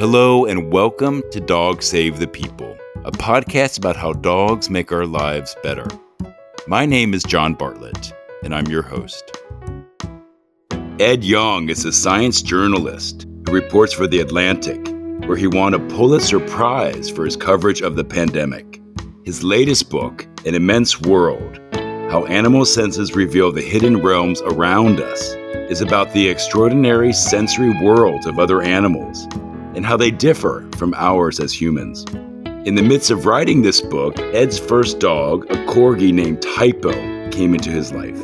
Hello and welcome to Dog Save the People, a podcast about how dogs make our lives better. My name is John Bartlett, and I'm your host. Ed Yong is a science journalist who reports for The Atlantic, where he won a Pulitzer Prize for his coverage of the pandemic. His latest book, An Immense World: How Animal Senses Reveal the Hidden Realms Around Us, is about the extraordinary sensory worlds of other animals and how they differ from ours as humans. In the midst of writing this book, Ed's first dog, a corgi named Typo, came into his life.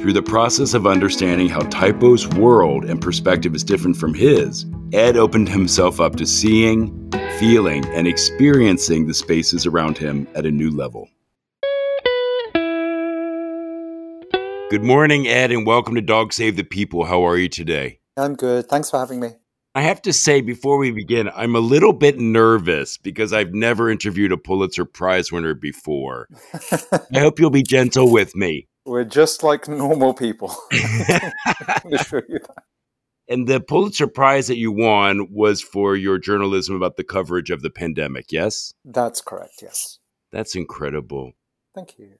Through the process of understanding how Typo's world and perspective is different from his, Ed opened himself up to seeing, feeling, and experiencing the spaces around him at a new level. Good morning, Ed, and welcome to Dog Save the People. How are you today? I'm good. Thanks for having me. I have to say, before we begin, I'm a little bit nervous because I've never interviewed a Pulitzer Prize winner before. I hope you'll be gentle with me. We're just like normal people. I can assure you that. And the Pulitzer Prize that you won was for your journalism about the coverage of the pandemic, yes? That's correct, yes. That's incredible. Thank you.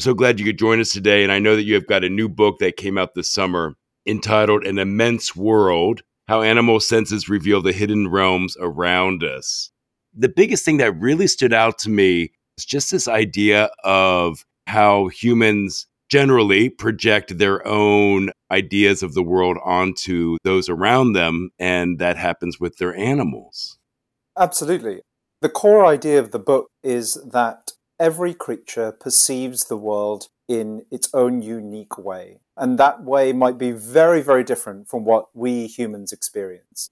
So glad you could join us today. And I know that you have got a new book that came out this summer entitled An Immense World: How Animal Senses Reveal the Hidden Realms Around Us. The biggest thing that really stood out to me is just this idea of how humans generally project their own ideas of the world onto those around them, and that happens with their animals. Absolutely. The core idea of the book is that every creature perceives the world in its own unique way. And that way might be very, very different from what we humans experience.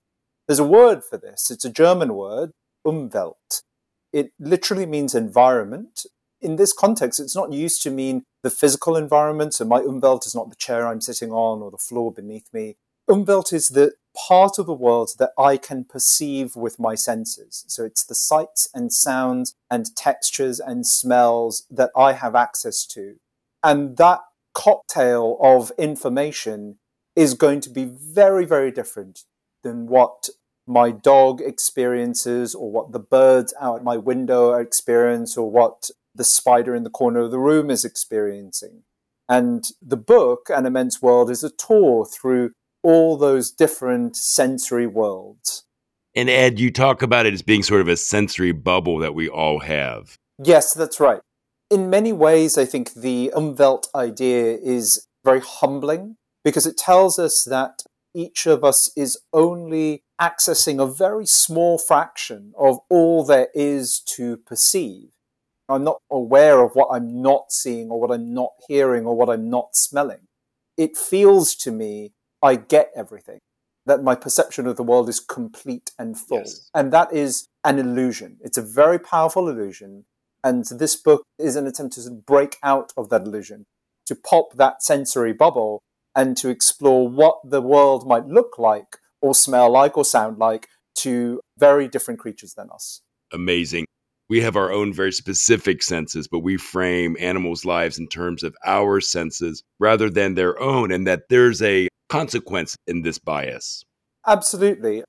There's a word for this. It's a German word, Umwelt. It literally means environment. In this context, it's not used to mean the physical environment. So my Umwelt is not the chair I'm sitting on or the floor beneath me. Umwelt is the part of the world that I can perceive with my senses. So it's the sights and sounds and textures and smells that I have access to. And that cocktail of information is going to be very, very different than what my dog experiences or what the birds out my window experience or what the spider in the corner of the room is experiencing. And the book, An Immense World, is a tour through all those different sensory worlds. And Ed, you talk about it as being sort of a sensory bubble that we all have. Yes, that's right. In many ways, I think the Umwelt idea is very humbling because it tells us that each of us is only accessing a very small fraction of all there is to perceive. I'm not aware of what I'm not seeing or what I'm not hearing or what I'm not smelling. It feels to me I get everything, that my perception of the world is complete and full. Yes. And that is an illusion. It's a very powerful illusion. And this book is an attempt to break out of that illusion, to pop that sensory bubble and to explore what the world might look like or smell like or sound like to very different creatures than us. Amazing. We have our own very specific senses, but we frame animals' lives in terms of our senses rather than their own, and that there's a consequence in this bias. Absolutely.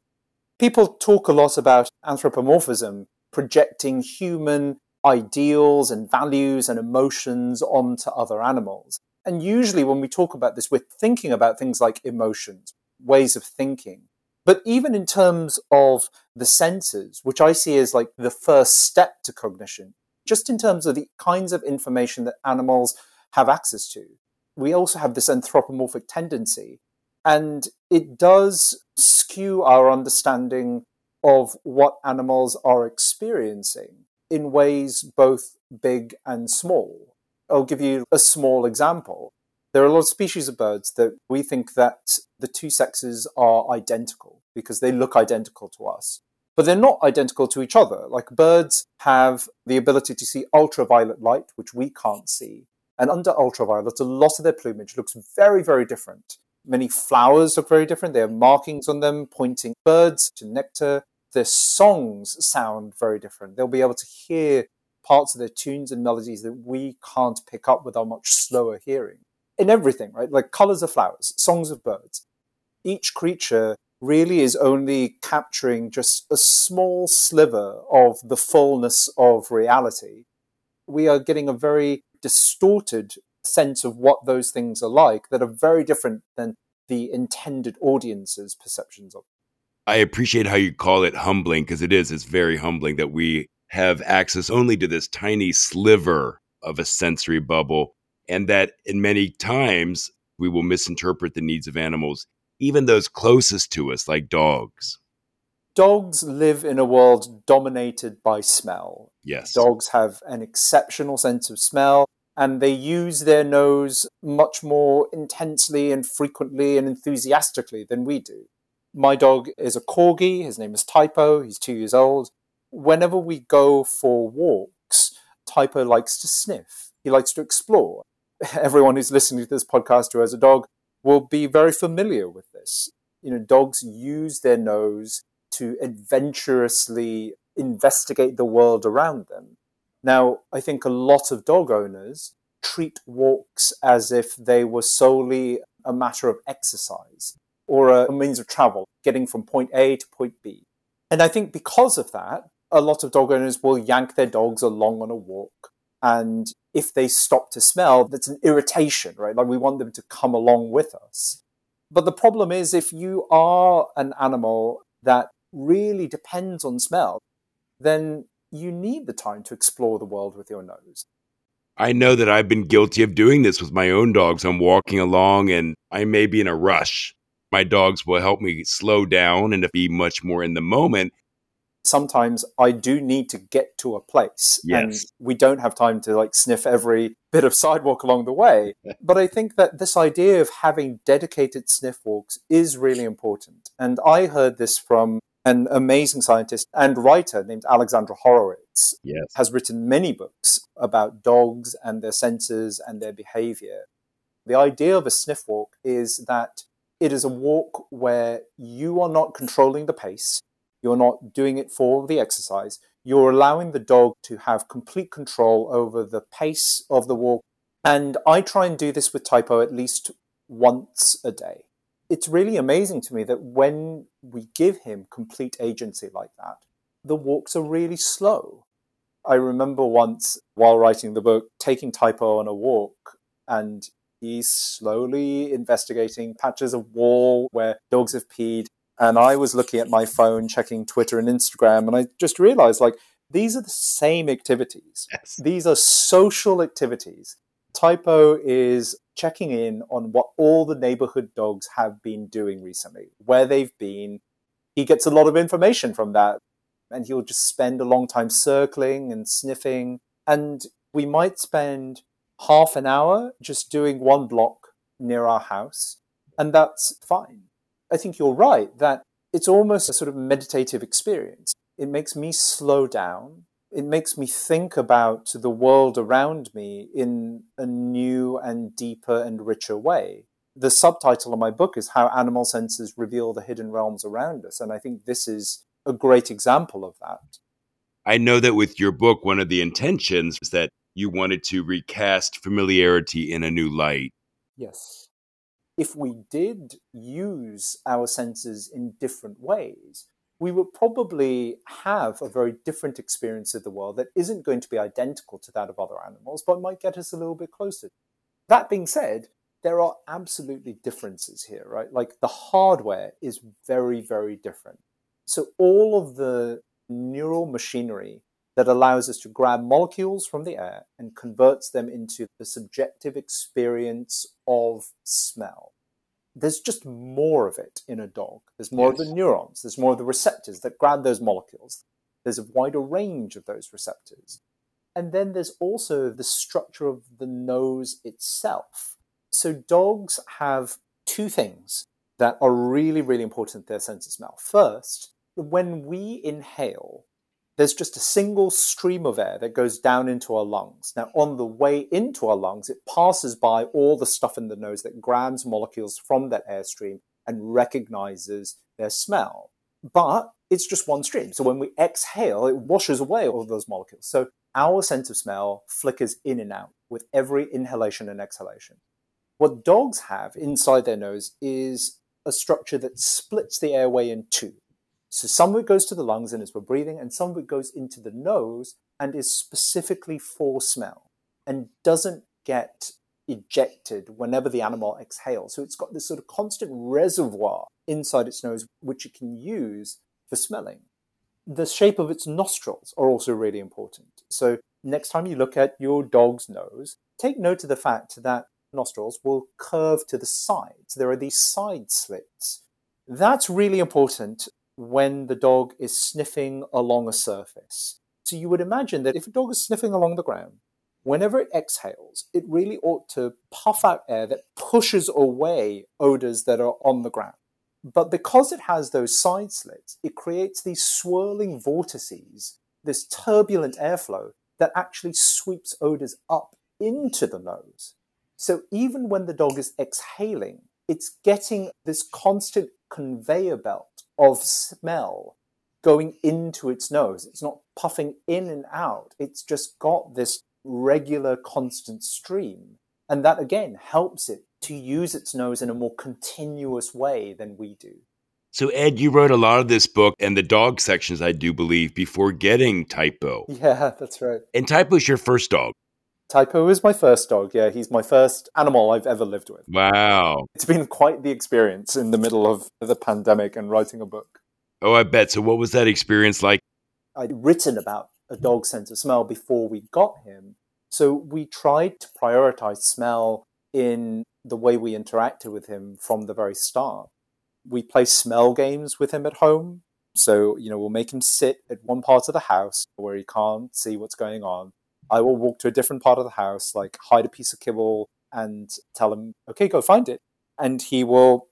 People talk a lot about anthropomorphism, projecting human ideals and values and emotions onto other animals. And usually when we talk about this, we're thinking about things like emotions, ways of thinking. But even in terms of the senses, which I see as like the first step to cognition, just in terms of the kinds of information that animals have access to, we also have this anthropomorphic tendency. And it does skew our understanding of what animals are experiencing in ways both big and small. I'll give you a small example. There are a lot of species of birds that we think that the two sexes are identical because they look identical to us. But they're not identical to each other. Like birds have the ability to see ultraviolet light, which we can't see. And under ultraviolet, a lot of their plumage looks very, very different. Many flowers look very different. They have markings on them pointing birds to nectar. Their songs sound very different. They'll be able to hear parts of their tunes and melodies that we can't pick up with our much slower hearing. In everything, right? Like colors of flowers, songs of birds. Each creature really is only capturing just a small sliver of the fullness of reality. We are getting a very distorted sense of what those things are like that are very different than the intended audience's perceptions of them. I appreciate how you call it humbling, because it is. It's very humbling that we have access only to this tiny sliver of a sensory bubble, and that in many times we will misinterpret the needs of animals, even those closest to us, like dogs. Dogs live in a world dominated by smell. Yes. Dogs have an exceptional sense of smell, and they use their nose much more intensely and frequently and enthusiastically than we do. My dog is a corgi. His name is Typo. He's 2 years old. Whenever we go for walks, Typo likes to sniff. He likes to explore. Everyone who's listening to this podcast who has a dog will be very familiar with this. You know, dogs use their nose to adventurously investigate the world around them. Now, I think a lot of dog owners treat walks as if they were solely a matter of exercise or a means of travel, getting from point A to point B. And I think because of that, a lot of dog owners will yank their dogs along on a walk. And if they stop to smell, that's an irritation, right? Like, we want them to come along with us. But the problem is, if you are an animal that really depends on smell, then you need the time to explore the world with your nose. I know that I've been guilty of doing this with my own dogs. I'm walking along and I may be in a rush. My dogs will help me slow down and be much more in the moment. Sometimes I do need to get to a place. Yes. And we don't have time to sniff every bit of sidewalk along the way. But I think that this idea of having dedicated sniff walks is really important. And I heard this from an amazing scientist and writer named Alexandra Horowitz. Yes. Has written many books about dogs and their senses and their behavior. The idea of a sniff walk is that it is a walk where you are not controlling the pace. You're not doing it for the exercise. You're allowing the dog to have complete control over the pace of the walk. And I try and do this with Typo at least once a day. It's really amazing to me that when we give him complete agency like that, the walks are really slow. I remember once, while writing the book, taking Typo on a walk, and he's slowly investigating patches of wall where dogs have peed. And I was looking at my phone, checking Twitter and Instagram, and I just realized, these are the same activities. Yes. These are social activities. Typo is checking in on what all the neighborhood dogs have been doing recently, where they've been. He gets a lot of information from that, and he'll just spend a long time circling and sniffing. And we might spend half an hour just doing one block near our house, and that's fine. I think you're right that it's almost a sort of meditative experience. It makes me slow down. It makes me think about the world around me in a new and deeper and richer way. The subtitle of my book is How Animal Senses Reveal the Hidden Realms Around Us. And I think this is a great example of that. I know that with your book, one of the intentions is that you wanted to recast familiarity in a new light. Yes. If we did use our senses in different ways, we would probably have a very different experience of the world that isn't going to be identical to that of other animals, but might get us a little bit closer. That being said, there are absolutely differences here, right? The hardware is very, very different. So all of the neural machinery that allows us to grab molecules from the air and converts them into the subjective experience of smell. There's just more of it in a dog. There's more of the neurons. There's more of the receptors that grab those molecules. There's a wider range of those receptors. And then there's also the structure of the nose itself. So dogs have two things that are really, really important to their sense of smell. First, when we inhale, there's just a single stream of air that goes down into our lungs. Now, on the way into our lungs, it passes by all the stuff in the nose that grabs molecules from that airstream and recognizes their smell. But it's just one stream. So when we exhale, it washes away all of those molecules. So our sense of smell flickers in and out with every inhalation and exhalation. What dogs have inside their nose is a structure that splits the airway in two. So some of it goes to the lungs and is for breathing, and some of it goes into the nose and is specifically for smell and doesn't get ejected whenever the animal exhales. So it's got this sort of constant reservoir inside its nose, which it can use for smelling. The shape of its nostrils are also really important. So next time you look at your dog's nose, take note of the fact that nostrils will curve to the sides. There are these side slits. That's really important when the dog is sniffing along a surface. So you would imagine that if a dog is sniffing along the ground, whenever it exhales, it really ought to puff out air that pushes away odors that are on the ground. But because it has those side slits, it creates these swirling vortices, this turbulent airflow that actually sweeps odors up into the nose. So even when the dog is exhaling, it's getting this constant conveyor belt of smell going into its nose. It's not puffing in and out. It's just got this regular constant stream. And that, again, helps it to use its nose in a more continuous way than we do. So, Ed, you wrote a lot of this book and the dog sections, I do believe, before getting Typo. Yeah, that's right. And Typo's your first dog. Typo is my first dog, yeah. He's my first animal I've ever lived with. Wow. It's been quite the experience in the middle of the pandemic and writing a book. Oh, I bet. So what was that experience like? I'd written about a dog's sense of smell before we got him. So we tried to prioritize smell in the way we interacted with him from the very start. We play smell games with him at home. So, we'll make him sit at one part of the house where he can't see what's going on. I will walk to a different part of the house, like hide a piece of kibble and tell him, okay, go find it. And he will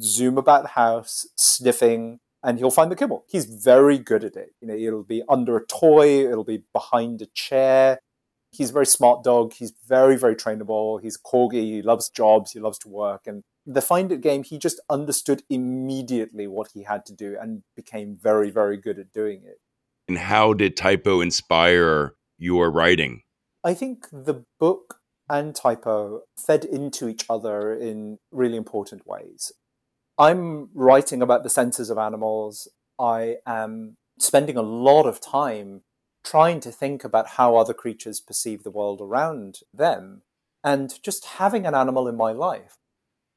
zoom about the house, sniffing, and he'll find the kibble. He's very good at it. It'll be under a toy. It'll be behind a chair. He's a very smart dog. He's very, very trainable. He's a corgi. He loves jobs. He loves to work. And the find it game, he just understood immediately what he had to do and became very, very good at doing it. And how did Typo inspire your writing? I think the book and Typo fed into each other in really important ways. I'm writing about the senses of animals. I am spending a lot of time trying to think about how other creatures perceive the world around them. And just having an animal in my life,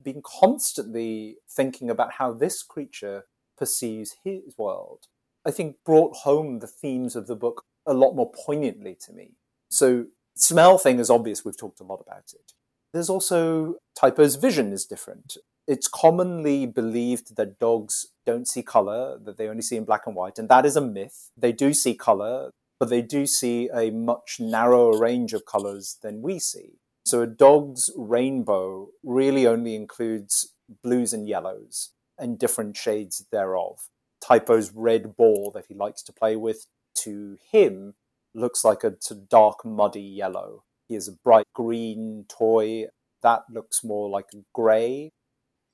being constantly thinking about how this creature perceives his world, I think brought home the themes of the book a lot more poignantly to me. So smell thing is obvious. We've talked a lot about it. There's also Typo's vision is different. It's commonly believed that dogs don't see color, that they only see in black and white. And that is a myth. They do see color, but they do see a much narrower range of colors than we see. So a dog's rainbow really only includes blues and yellows and different shades thereof. Typo's red ball that he likes to play with, to him, looks like a dark, muddy yellow. He has a bright green toy that looks more like grey.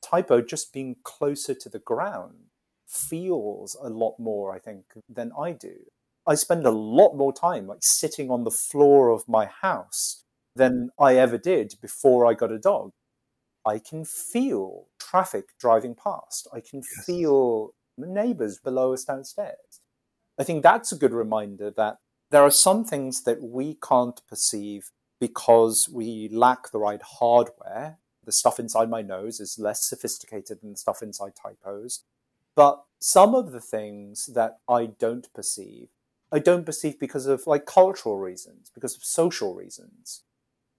Typo, just being closer to the ground, feels a lot more, I think, than I do. I spend a lot more time sitting on the floor of my house than I ever did before I got a dog. I can feel traffic driving past. I can feel neighbours below us downstairs. I think that's a good reminder that there are some things that we can't perceive because we lack the right hardware. The stuff inside my nose is less sophisticated than the stuff inside Typo's. But some of the things that I don't perceive because of cultural reasons, because of social reasons.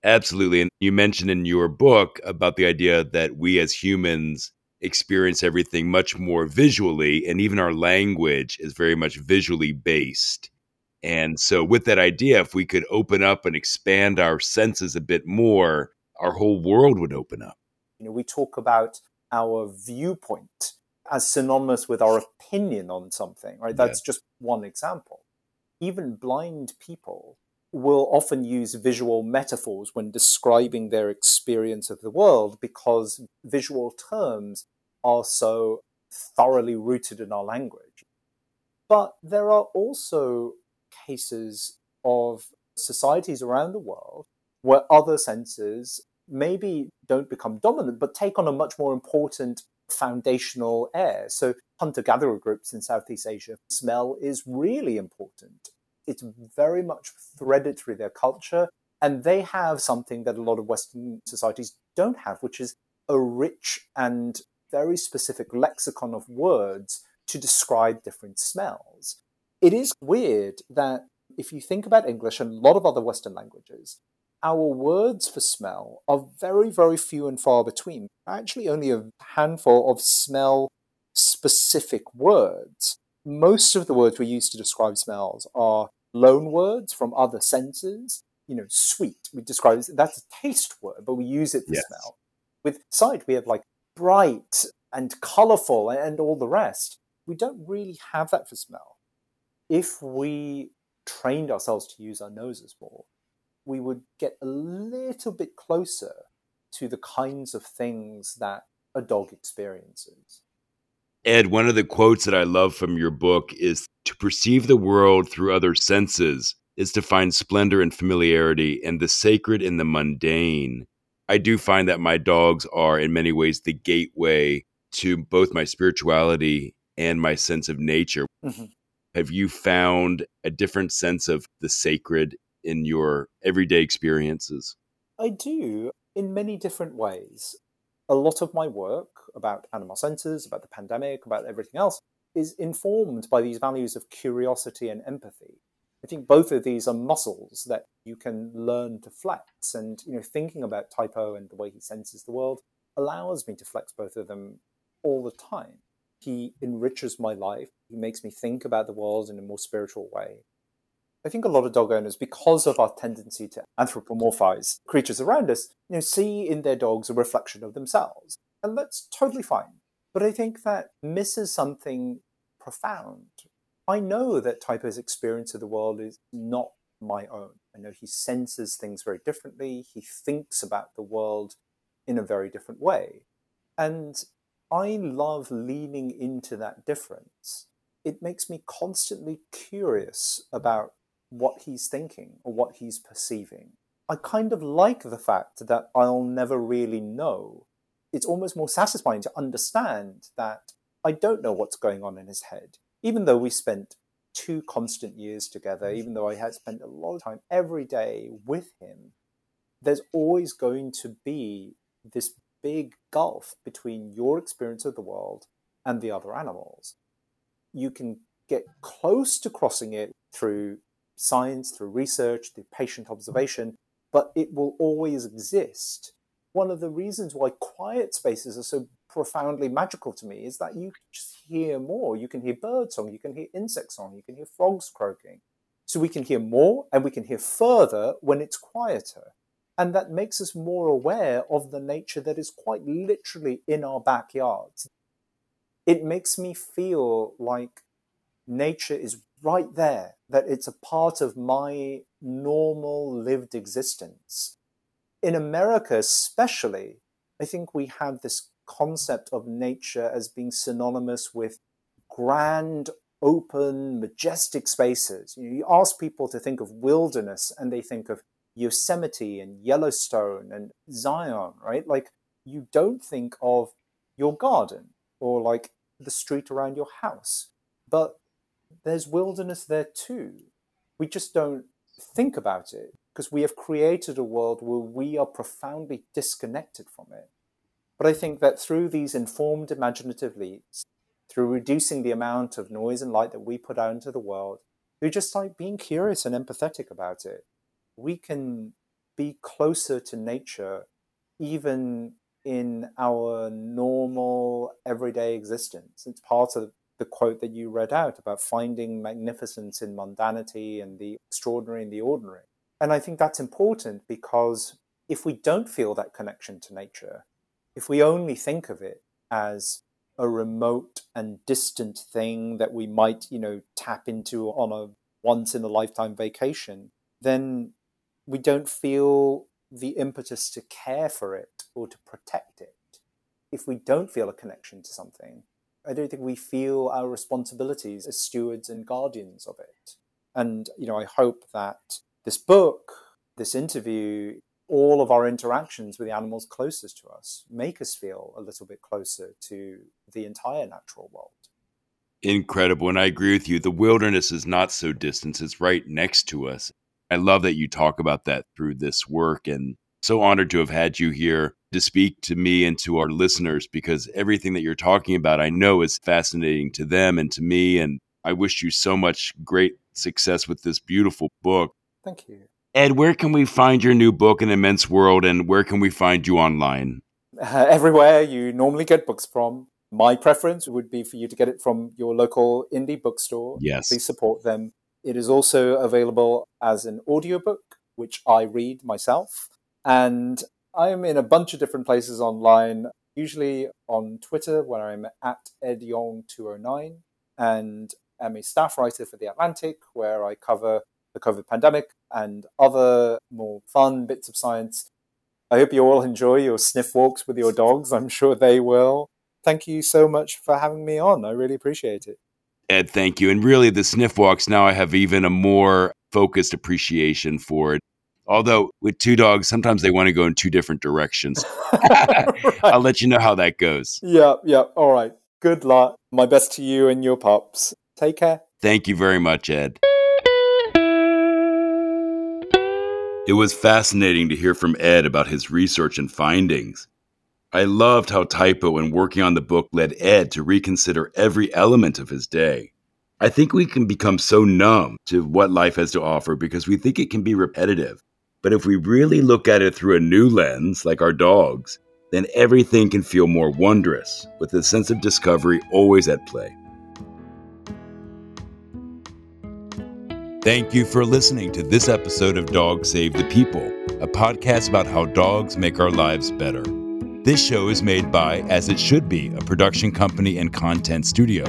Absolutely. And you mentioned in your book about the idea that we as humans experience everything much more visually, and even our language is very much visually based. And so with that idea, if we could open up and expand our senses a bit more, our whole world would open up. We talk about our viewpoint as synonymous with our opinion on something, right? That's just one example. Even blind people will often use visual metaphors when describing their experience of the world because visual terms are so thoroughly rooted in our language. But there are also cases of societies around the world where other senses maybe don't become dominant, but take on a much more important foundational air. So hunter-gatherer groups in Southeast Asia, smell is really important. It's very much threaded through their culture, and they have something that a lot of Western societies don't have, which is a rich and very specific lexicon of words to describe different smells. It is weird that if you think about English and a lot of other Western languages, our words for smell are very, very few and far between. Actually, only a handful of smell-specific words. Most of the words we use to describe smells are loan words from other senses. You know, sweet, we describe it, that's a taste word, but we use it for smell. With sight, we have like bright and colorful and all the rest. We don't really have that for smell. If we trained ourselves to use our noses more, we would get a little bit closer to the kinds of things that a dog experiences. Ed, one of the quotes that I love from your book is, "To perceive the world through other senses is to find splendor and familiarity and the sacred in the mundane." I do find that my dogs are in many ways the gateway to both my spirituality and my sense of nature. Mm-hmm. Have you found a different sense of the sacred in your everyday experiences? I do, in many different ways. A lot of my work about animal senses, about the pandemic, about everything else, is informed by these values of curiosity and empathy. I think both of these are muscles that you can learn to flex. And, you know, thinking about Typo and the way he senses the world allows me to flex both of them all the time. He enriches my life. He makes me think about the world in a more spiritual way. I think a lot of dog owners, because of our tendency to anthropomorphize creatures around us, you know, see in their dogs a reflection of themselves. And that's totally fine. But I think that misses something profound. I know that Typo's experience of the world is not my own. I know he senses things very differently. He thinks about the world in a very different way. And I love leaning into that difference. It makes me constantly curious about what he's thinking or what he's perceiving. I kind of like the fact that I'll never really know. It's almost more satisfying to understand that I don't know what's going on in his head. Even though we spent 2 constant years together, even though I had spent a lot of time every day with him, there's always going to be this big gulf between your experience of the world and the other animals. You can get close to crossing it through science, through research, through patient observation, but it will always exist. One of the reasons why quiet spaces are so profoundly magical to me is that you just hear more. You can hear bird song, you can hear insect song, you can hear frogs croaking. So we can hear more and we can hear further when it's quieter. And that makes us more aware of the nature that is quite literally in our backyards. It makes me feel like nature is right there, that it's a part of my normal lived existence. In America especially, I think we have this concept of nature as being synonymous with grand, open, majestic spaces. You know, you ask people to think of wilderness and they think of Yosemite and Yellowstone and Zion, right? Like, you don't think of your garden or like the street around your house, but there's wilderness there too. We just don't think about it because we have created a world where we are profoundly disconnected from it. But I think that through these informed imaginative leaps, through reducing the amount of noise and light that we put out into the world, through just like being curious and empathetic about it, we can be closer to nature even in our normal everyday existence. It's part of the quote that you read out about finding magnificence in mundanity and the extraordinary in the ordinary. And I think that's important because if we don't feel that connection to nature, if we only think of it as a remote and distant thing that we might, you know, tap into on a once-in-a-lifetime vacation, then we don't feel the impetus to care for it or to protect it. If we don't feel a connection to something, I don't think we feel our responsibilities as stewards and guardians of it. And, you know, I hope that this book, this interview, all of our interactions with the animals closest to us make us feel a little bit closer to the entire natural world. Incredible. And I agree with you. The wilderness is not so distant. It's right next to us. I love that you talk about that through this work, and so honored to have had you here to speak to me and to our listeners, because everything that you're talking about, I know is fascinating to them and to me. And I wish you so much great success with this beautiful book. Thank you. Ed, where can we find your new book, An Immense World, and where can we find you online? Everywhere you normally get books from. My preference would be for you to get it from your local indie bookstore. Yes. Please support them. It is also available as an audiobook, which I read myself. And I'm in a bunch of different places online, usually on Twitter, where I'm at Ed Yong 209, and I'm a staff writer for The Atlantic, where I cover the COVID pandemic and other more fun bits of science. I hope you all enjoy your sniff walks with your dogs. I'm sure they will. Thank you so much for having me on. I really appreciate it. Ed, thank you. And really, the sniff walks, now I have even a more focused appreciation for it. Although with two dogs, sometimes they want to go in two different directions. Right. I'll let you know how that goes. Yeah. All right. Good luck. My best to you and your pups. Take care. Thank you very much, Ed. It was fascinating to hear from Ed about his research and findings. I loved how typo and working on the book led Ed to reconsider every element of his day. I think we can become so numb to what life has to offer because we think it can be repetitive. But if we really look at it through a new lens, like our dogs, then everything can feel more wondrous, with a sense of discovery always at play. Thank you for listening to this episode of Dog Save the People, a podcast about how dogs make our lives better. This show is made by, as it should be, a production company and content studio.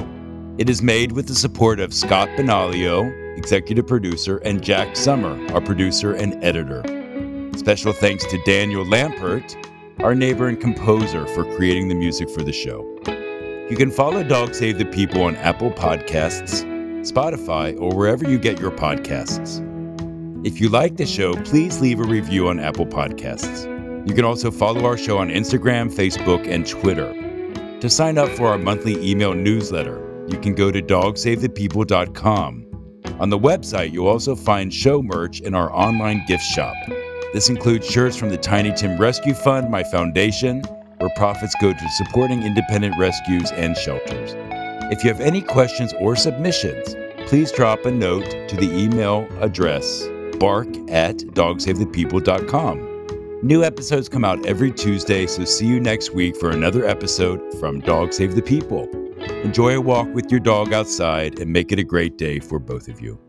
It is made with the support of Scott Benaglio, executive producer, and Jack Summer, our producer and editor. Special thanks to Daniel Lampert, our neighbor and composer, for creating the music for the show. You can follow Dog Save the People on Apple Podcasts, Spotify, or wherever you get your podcasts. If you like the show, please leave a review on Apple Podcasts. You can also follow our show on Instagram, Facebook, and Twitter. To sign up for our monthly email newsletter, you can go to dogsavethepeople.com. On the website, you'll also find show merch in our online gift shop. This includes shirts from the Tiny Tim Rescue Fund, my foundation, where profits go to supporting independent rescues and shelters. If you have any questions or submissions, please drop a note to the email address bark@dogsavethepeople.com. New episodes come out every Tuesday, so see you next week for another episode from Dog Save the People. Enjoy a walk with your dog outside and make it a great day for both of you.